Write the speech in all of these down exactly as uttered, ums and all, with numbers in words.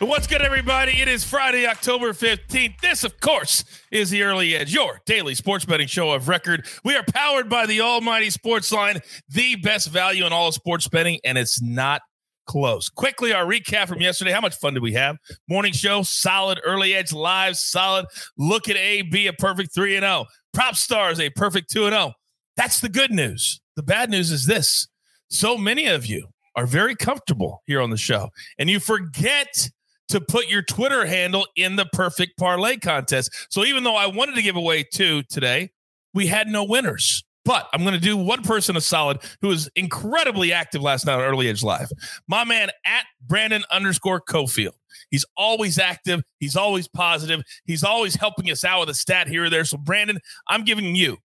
What's good, everybody? It is Friday, October fifteenth. This, of course, is The Early Edge, your daily sports betting show of record. We are powered by the Almighty Sports Line, the best value in all of sports betting, and it's not close. Quickly, our recap from yesterday. How much fun did we have? Morning show, solid. Early Edge live, solid. Look at A B, a perfect three and oh. Prop Stars, a perfect two and oh. That's the good news. The bad news is this. So many of you are very comfortable here on the show, and you forget to put your Twitter handle in the perfect parlay contest. So even though I wanted to give away two today, we had no winners. But I'm going to do one person a solid who was incredibly active last night on Early Edge Live. My man at Brandon underscore Cofield. He's always active. He's always positive. He's always helping us out with a stat here or there. So Brandon, I'm giving you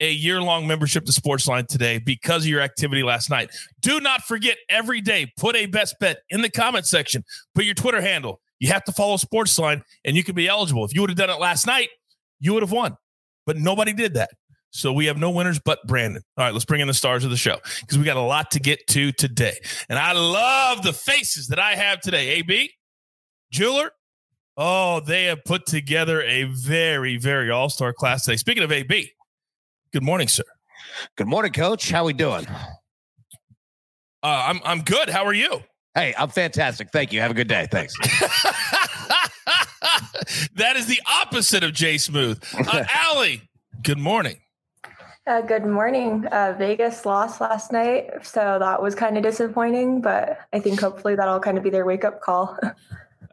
a year-long membership to Sportsline today because of your activity last night. Do not forget, every day, put a best bet in the comment section. Put your Twitter handle. You have to follow Sportsline, and you can be eligible. If you would have done it last night, you would have won. But nobody did that. So we have no winners but Brandon. All right, let's bring in the stars of the show because we got a lot to get to today. And I love the faces that I have today. A B, Jeweler, oh, they have put together a very, very all-star class today. Speaking of A B, good morning, sir. Good morning, Coach. How we doing? Uh, I'm I'm good. How are you? Hey, I'm fantastic. Thank you. Have a good day. Thanks. That is the opposite of Jay Smooth. Uh, Allie, good morning. Uh, good morning. Uh, Vegas lost last night, so that was kind of disappointing, but I think hopefully that'll kind of be their wake-up call. Uh,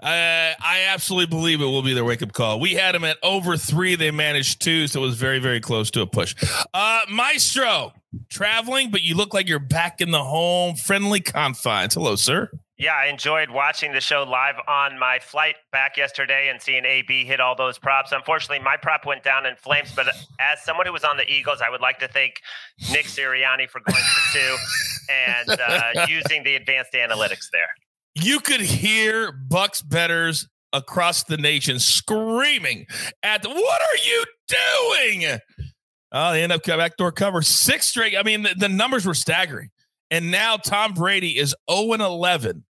I absolutely believe it will be their wake-up call. We had them at over three. They managed two, so it was very, very close to a push. Uh, Maestro, traveling, but you look like you're back in the home friendly confines. Hello, sir. Yeah, I enjoyed watching the show live on my flight back yesterday and seeing A B hit all those props. Unfortunately, my prop went down in flames, but as someone who was on the Eagles, I would like to thank Nick Sirianni for going for two and uh, using the advanced analytics there. You could hear Bucks bettors across the nation screaming at the, what are you doing? Oh, they end up backdoor cover six straight. I mean, the, the numbers were staggering. And now Tom Brady is oh and eleven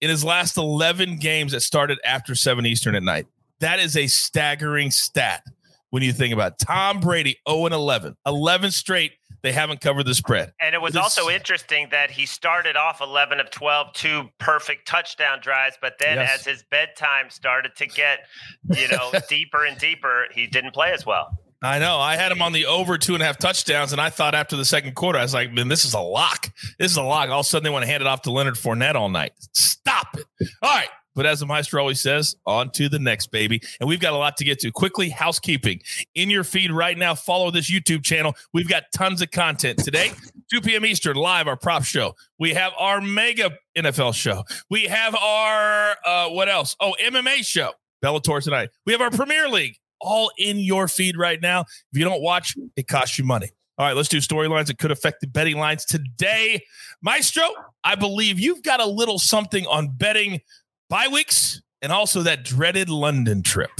in his last eleven games that started after seven Eastern at night. That is a staggering stat when you think about it. Tom Brady, oh and eleven, eleven straight. They haven't covered the spread. And it was this, also interesting that he started off eleven of twelve, two perfect touchdown drives. But then yes. as his bedtime started to get, you know, deeper and deeper, he didn't play as well. I know. I had him on the over two and a half touchdowns. And I thought after the second quarter, I was like, man, this is a lock. This is a lock. All of a sudden they want to hand it off to Leonard Fournette all night. Stop it. All right. But as the Maestro always says, on to the next, baby. And we've got a lot to get to. Quickly, housekeeping. In your feed right now, follow this YouTube channel. We've got tons of content today. two p.m. Eastern, live, our prop show. We have our mega N F L show. We have our, uh, what else? Oh, M M A show. Bellator tonight. We have our Premier League. All in your feed right now. If you don't watch, it costs you money. All right, let's do storylines that could affect the betting lines today. Maestro, I believe you've got a little something on betting bye weeks, and also that dreaded London trip.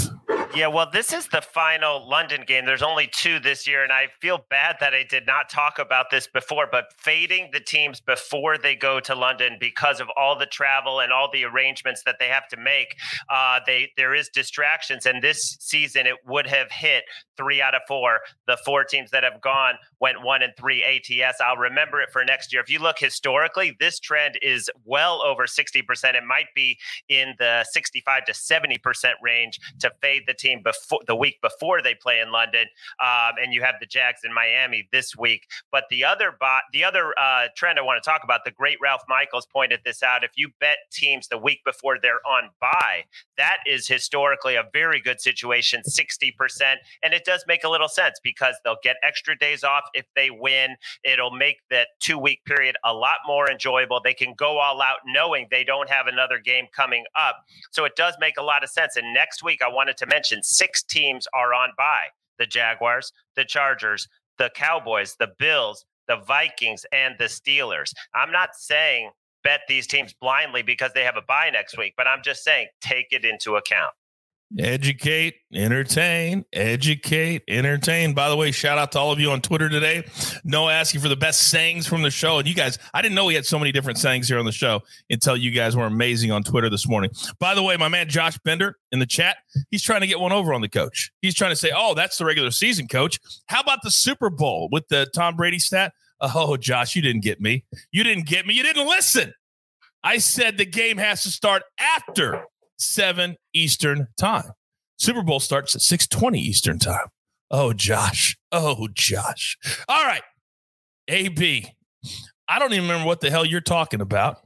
Yeah, well, this is the final London game. There's only two this year, and I feel bad that I did not talk about this before, but fading the teams before they go to London because of all the travel and all the arrangements that they have to make, uh, they there is distractions, and this season it would have hit three out of four. The four teams that have gone went one and three A T S. I'll remember it for next year. If you look historically, this trend is well over sixty percent. It might be in the sixty-five to seventy percent range to fade the team before the week before they play in London. Um, and you have the Jags in Miami this week. But the other bot, the other uh, trend I want to talk about, the great Ralph Michaels pointed this out. If you bet teams the week before they're on bye, that is historically a very good situation, sixty percent. And it does make a little sense because they'll get extra days off if they win. It'll make that two-week period a lot more enjoyable. They can go all out knowing they don't have another game coming up. So it does make a lot of sense. And next week, I wanted to mention six teams are on bye. The Jaguars, the Chargers, the Cowboys, the Bills, the Vikings, and the Steelers. I'm not saying bet these teams blindly because they have a bye next week, but I'm just saying take it into account. Educate, entertain, educate, entertain. By the way, shout out to all of you on Twitter today. Noah asking for the best sayings from the show. And you guys, I didn't know we had so many different sayings here on the show until you guys were amazing on Twitter this morning. By the way, my man Josh Bender in the chat, he's trying to get one over on the coach. He's trying to say, oh, that's the regular season, coach. How about the Super Bowl with the Tom Brady stat? Oh, Josh, you didn't get me. You didn't get me. You didn't listen. I said the game has to start after seven Eastern time. Super Bowl starts at six twenty Eastern time. Oh, Josh. Oh, Josh. All right. A B, I don't even remember what the hell you're talking about,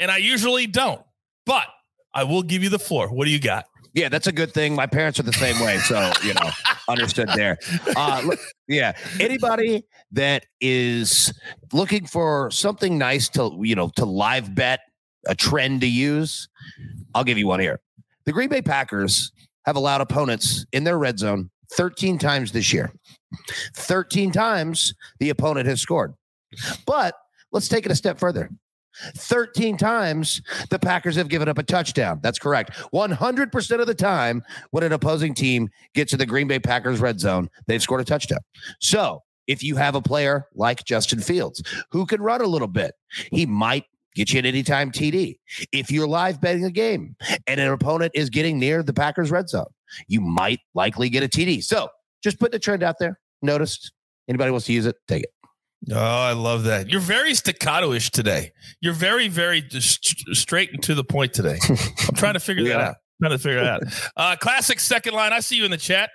and I usually don't, but I will give you the floor. What do you got? Yeah, that's a good thing. My parents are the same way, so, you know, understood there. Uh, look, yeah, anybody that is looking for something nice to, you know, to live bet, a trend to use, I'll give you one here. The Green Bay Packers have allowed opponents in their red zone thirteen times this year. thirteen times the opponent has scored. But let's take it a step further. thirteen times the Packers have given up a touchdown. That's correct. one hundred percent of the time when an opposing team gets to the Green Bay Packers red zone, they've scored a touchdown. So if you have a player like Justin Fields who can run a little bit, he might get you an anytime T D. If you're live betting a game and an opponent is getting near the Packers red zone, you might likely get a T D. So just put the trend out there. Noticed. Anybody wants to use it, take it. Oh, I love that. You're very staccato-ish today. You're very, very st- straight and to the point today. I'm trying to figure yeah. that out. I'm trying to figure it out. Uh, classic second line. I see you in the chat.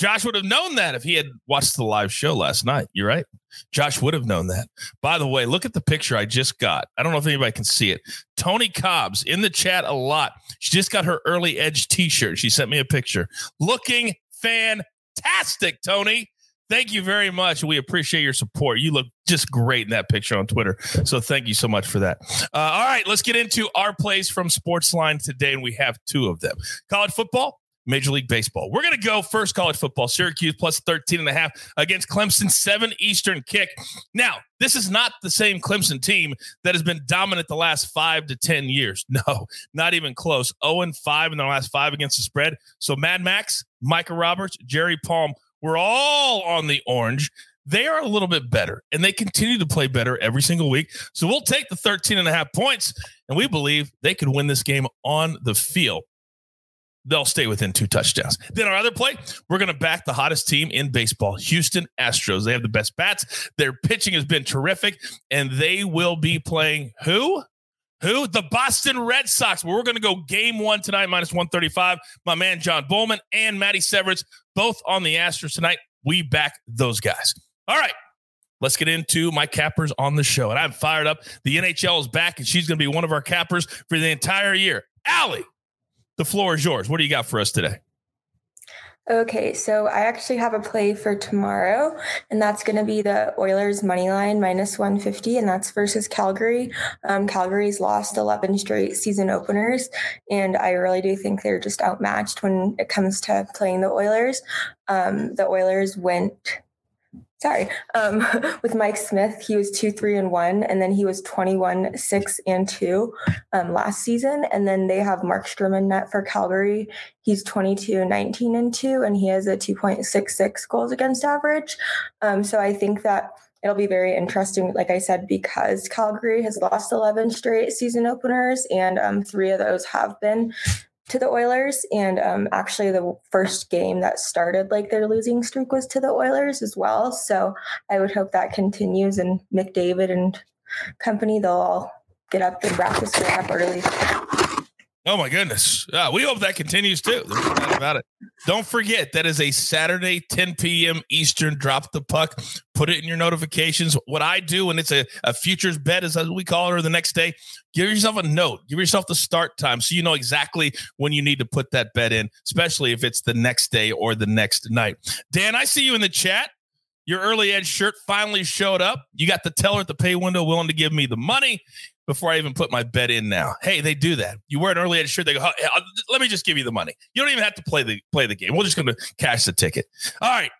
Josh would have known that if he had watched the live show last night. You're right. Josh would have known that. By the way, look at the picture I just got. I don't know if anybody can see it. Tony Cobbs in the chat a lot. She just got her Early Edge t-shirt. She sent me a picture. Looking fantastic, Tony. Thank you very much. We appreciate your support. You look just great in that picture on Twitter. So thank you so much for that. Uh, all right, let's get into our plays from Sportsline today, and we have two of them. College football. Major League Baseball. We're going to go first college football. Syracuse plus thirteen and a half against Clemson, seven Eastern kick. Now, this is not the same Clemson team that has been dominant the last five to ten years. No, not even close. oh and five in their last five against the spread. So Mad Max, Micah Roberts, Jerry Palm, we're all on the orange. They are a little bit better, and they continue to play better every single week. So we'll take the thirteen and a half points, and we believe they could win this game on the field. They'll stay within two touchdowns. Then our other play, we're going to back the hottest team in baseball, Houston Astros. They have the best bats. Their pitching has been terrific, and they will be playing who? Who? The Boston Red Sox. We're going to go game one tonight, minus one thirty-five. My man John Bowman and Matty Severance, both on the Astros tonight. We back those guys. All right. Let's get into my cappers on the show, and I'm fired up. The N H L is back, and she's going to be one of our cappers for the entire year. Allie, the floor is yours. What do you got for us today? Okay, so I actually have a play for tomorrow, and that's going to be the Oilers money line minus one fifty, and that's versus Calgary. Um, Calgary's lost eleven straight season openers, and I really do think they're just outmatched when it comes to playing the Oilers. Um, the Oilers went... Sorry. Um, with Mike Smith, he was two, three, and one, and then he was twenty-one, six, and two um, last season. And then they have Mark Sturman net for Calgary. He's twenty-two, nineteen, and two, and he has a two point six six goals against average. Um, so I think that it'll be very interesting, like I said, because Calgary has lost eleven straight season openers, and um, three of those have been to the Oilers. And um, actually the first game that started like their losing streak was to the Oilers as well. So I would hope that continues, and McDavid and company, they'll all get up and wrap this thing up early. Oh my goodness. Uh, we hope that continues too. There's no doubt about it. Don't forget, that is a Saturday, ten p.m. Eastern, drop the puck. Put it in your notifications. What I do when it's a, a futures bet, is as we call it, or the next day, give yourself a note. Give yourself the start time so you know exactly when you need to put that bet in, especially if it's the next day or the next night. Dan, I see you in the chat. Your Early Edge shirt finally showed up. You got the teller at the pay window willing to give me the money before I even put my bet in now. Hey, they do that. You wear an Early Edge shirt, they go, hey, let me just give you the money. You don't even have to play the play the game. We're just going to cash the ticket. All right,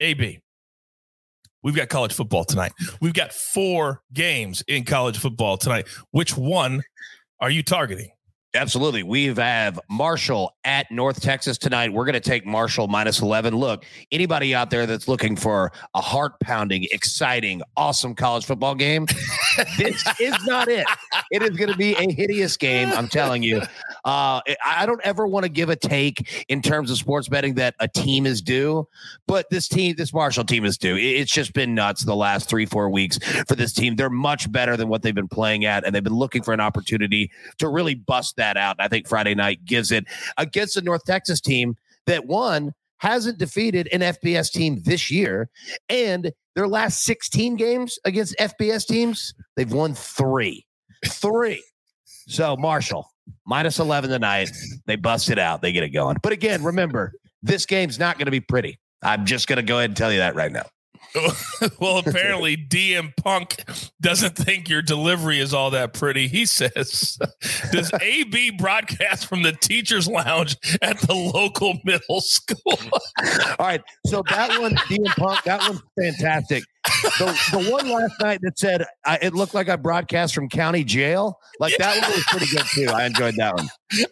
A B. We've got college football tonight. We've got four games in college football tonight. Which one are you targeting? Absolutely. We have Marshall at North Texas tonight. We're going to take Marshall minus eleven. Look, anybody out there that's looking for a heart-pounding, exciting, awesome college football game, this is not it. It is going to be a hideous game, I'm telling you. Uh, I don't ever want to give a take in terms of sports betting that a team is due, but this team, this Marshall team is due. It's just been nuts the last three, four weeks for this team. They're much better than what they've been playing at, and they've been looking for an opportunity to really bust that out. I think Friday night gives it against the North Texas team that one hasn't defeated an F B S team this year, and their last sixteen games against F B S teams, they've won three, three. So Marshall minus eleven tonight. They bust it out. They get it going. But again, remember, this game's not going to be pretty. I'm just going to go ahead and tell you that right now. Well, apparently D M Punk doesn't think your delivery is all that pretty. He says, does A B broadcast from the teacher's lounge at the local middle school? All right. So that one, D M Punk, that one's fantastic. The, the one last night that said, I, it looked like I broadcast from county jail. Like that one was pretty good too. I enjoyed that one.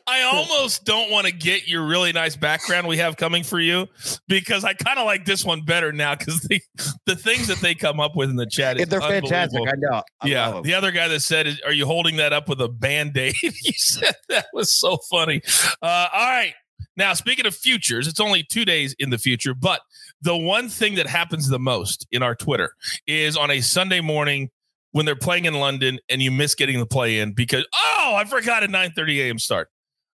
I almost don't want to get your really nice background we have coming for you, because I kind of like this one better now, because the, the things that they come up with in the chat is, they're fantastic. I know. I yeah. The other guy that said, are you holding that up with a Band-Aid? You said that was so funny. Uh, all right. Now, speaking of futures, it's only two days in the future, but the one thing that happens the most in our Twitter is on a Sunday morning when they're playing in London and you miss getting the play in because, oh, I forgot a nine thirty a.m. start.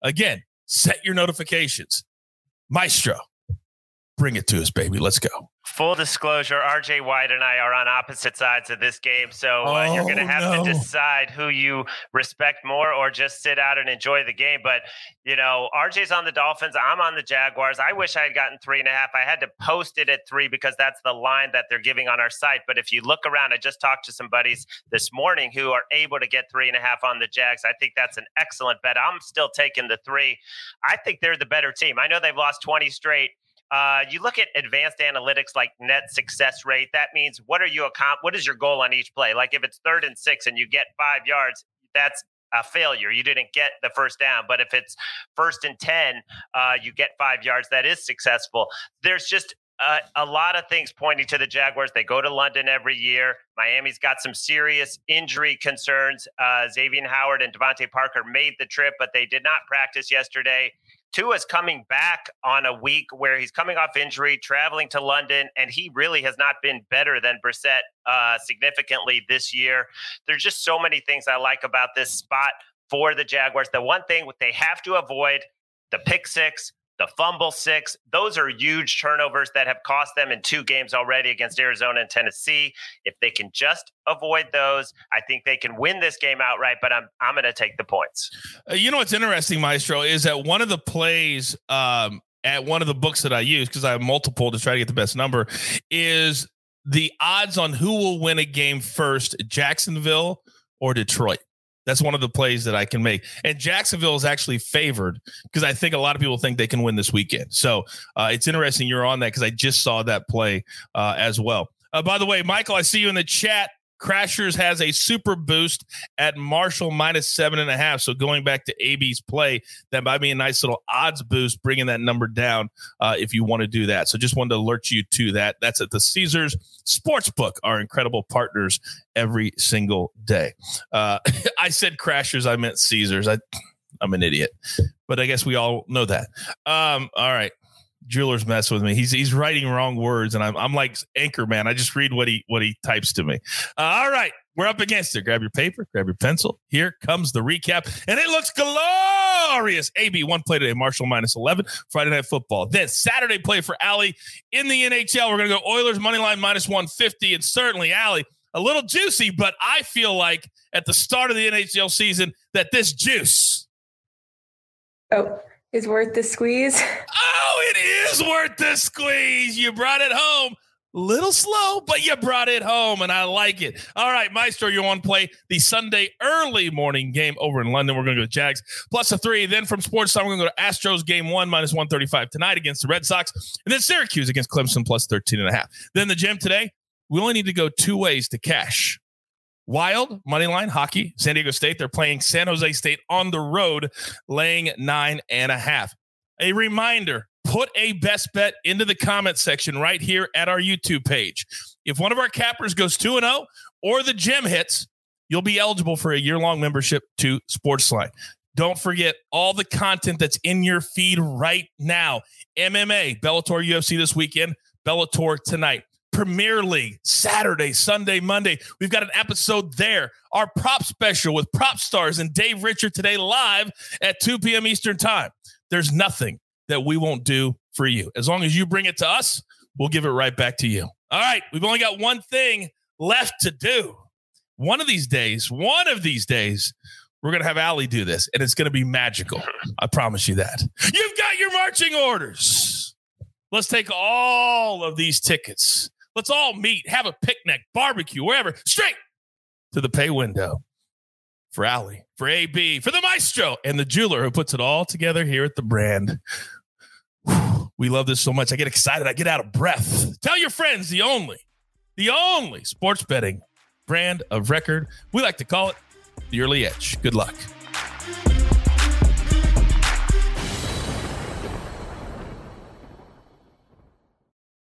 Again, set your notifications. Maestro, bring it to us, baby. Let's go. Full disclosure, R J White and I are on opposite sides of this game, so uh, oh, you're going to have no. to decide who you respect more or just sit out and enjoy the game. But, you know, R J's on the Dolphins. I'm on the Jaguars. I wish I had gotten three and a half. I had to post it at three because that's the line that they're giving on our site. But if you look around, I just talked to some buddies this morning who are able to get three and a half on the Jags. I think that's an excellent bet. I'm still taking the three. I think they're the better team. I know they've lost twenty straight. Uh, you look at advanced analytics like net success rate. That means what are you account? What is your goal on each play? Like if it's third and six and you get five yards, that's a failure. You didn't get the first down. But if it's first and ten, uh, you get five yards. That is successful. There's just Uh, a lot of things pointing to the Jaguars. They go to London every year. Miami's got some serious injury concerns. Uh, Xavier Howard and Devontae Parker made the trip, but they did not practice yesterday. Tua's coming back on a week where he's coming off injury, traveling to London, and he really has not been better than Brissett uh, significantly this year. There's just so many things I like about this spot for the Jaguars. The one thing they have to avoid, the pick six, the fumble six, those are huge turnovers that have cost them in two games already against Arizona and Tennessee. If they can just avoid those, I think they can win this game outright, but I'm I'm going to take the points. Uh, you know what's interesting, Maestro, is that one of the plays um, at one of the books that I use, because I have multiple to try to get the best number, is the odds on who will win a game first, Jacksonville or Detroit. That's one of the plays that I can make. And Jacksonville is actually favored because I think a lot of people think they can win this weekend. So uh, it's interesting you're on that because I just saw that play uh, as well. Uh, by the way, Michael, I see you in the chat. Crashers has a super boost at Marshall minus seven and a half. So going back to A B's play, that might be a nice little odds boost, bringing that number down uh, if you want to do that. So just wanted to alert you to that. That's at the Caesars Sportsbook, our incredible partners every single day. Uh, I said Crashers. I meant Caesars. I, I'm an idiot, but I guess we all know that. Um, all right. Jeweler's mess with me. He's he's writing wrong words, and I'm I'm like Anchorman. I just read what he what he types to me. Uh, all right, we're up against it. Grab your paper, grab your pencil. Here comes the recap, and it looks glorious. A B one play today. Marshall minus eleven. Friday night football. Then Saturday play for Allie in the N H L. We're gonna go Oilers money line minus one fifty, and certainly Allie a little juicy. But I feel like at the start of the N H L season that this juice. Oh. Is worth the squeeze. Oh, it is worth the squeeze. You brought it home. A little slow, but you brought it home, and I like it. All right, Maestro, you want to play the Sunday early morning game over in London. We're going to go to Jags plus a three. Then from sports time, we're going to go to Astros game one, minus one thirty-five tonight against the Red Sox. And then Syracuse against Clemson, plus thirteen and a half. Then the gym today, we only need to go two ways to cash. Wild, Moneyline, hockey, San Diego State. They're playing San Jose State on the road, laying nine and a half. A reminder, put a best bet into the comment section right here at our YouTube page. If one of our cappers goes two and oh or the gem hits, you'll be eligible for a year-long membership to Sportsline. Don't forget all the content that's in your feed right now. M M A, Bellator, U F C this weekend, Bellator tonight. Premier League, Saturday, Sunday, Monday. We've got an episode there. Our prop special with Prop Stars and Dave Richard today live at two p.m. Eastern time. There's nothing that we won't do for you. As long as you bring it to us, we'll give it right back to you. All right, we've only got one thing left to do. One of these days, one of these days, we're going to have Allie do this, and it's going to be magical. I promise you that. You've got your marching orders. Let's take all of these tickets. Let's all meet, have a picnic, barbecue, wherever, straight to the pay window. For Allie, for A B, for the maestro, and the jeweler who puts it all together here at the brand. Whew, we love this so much. I get excited. I get out of breath. Tell your friends the only, the only sports betting brand of record. We like to call it the Early Edge. Good luck.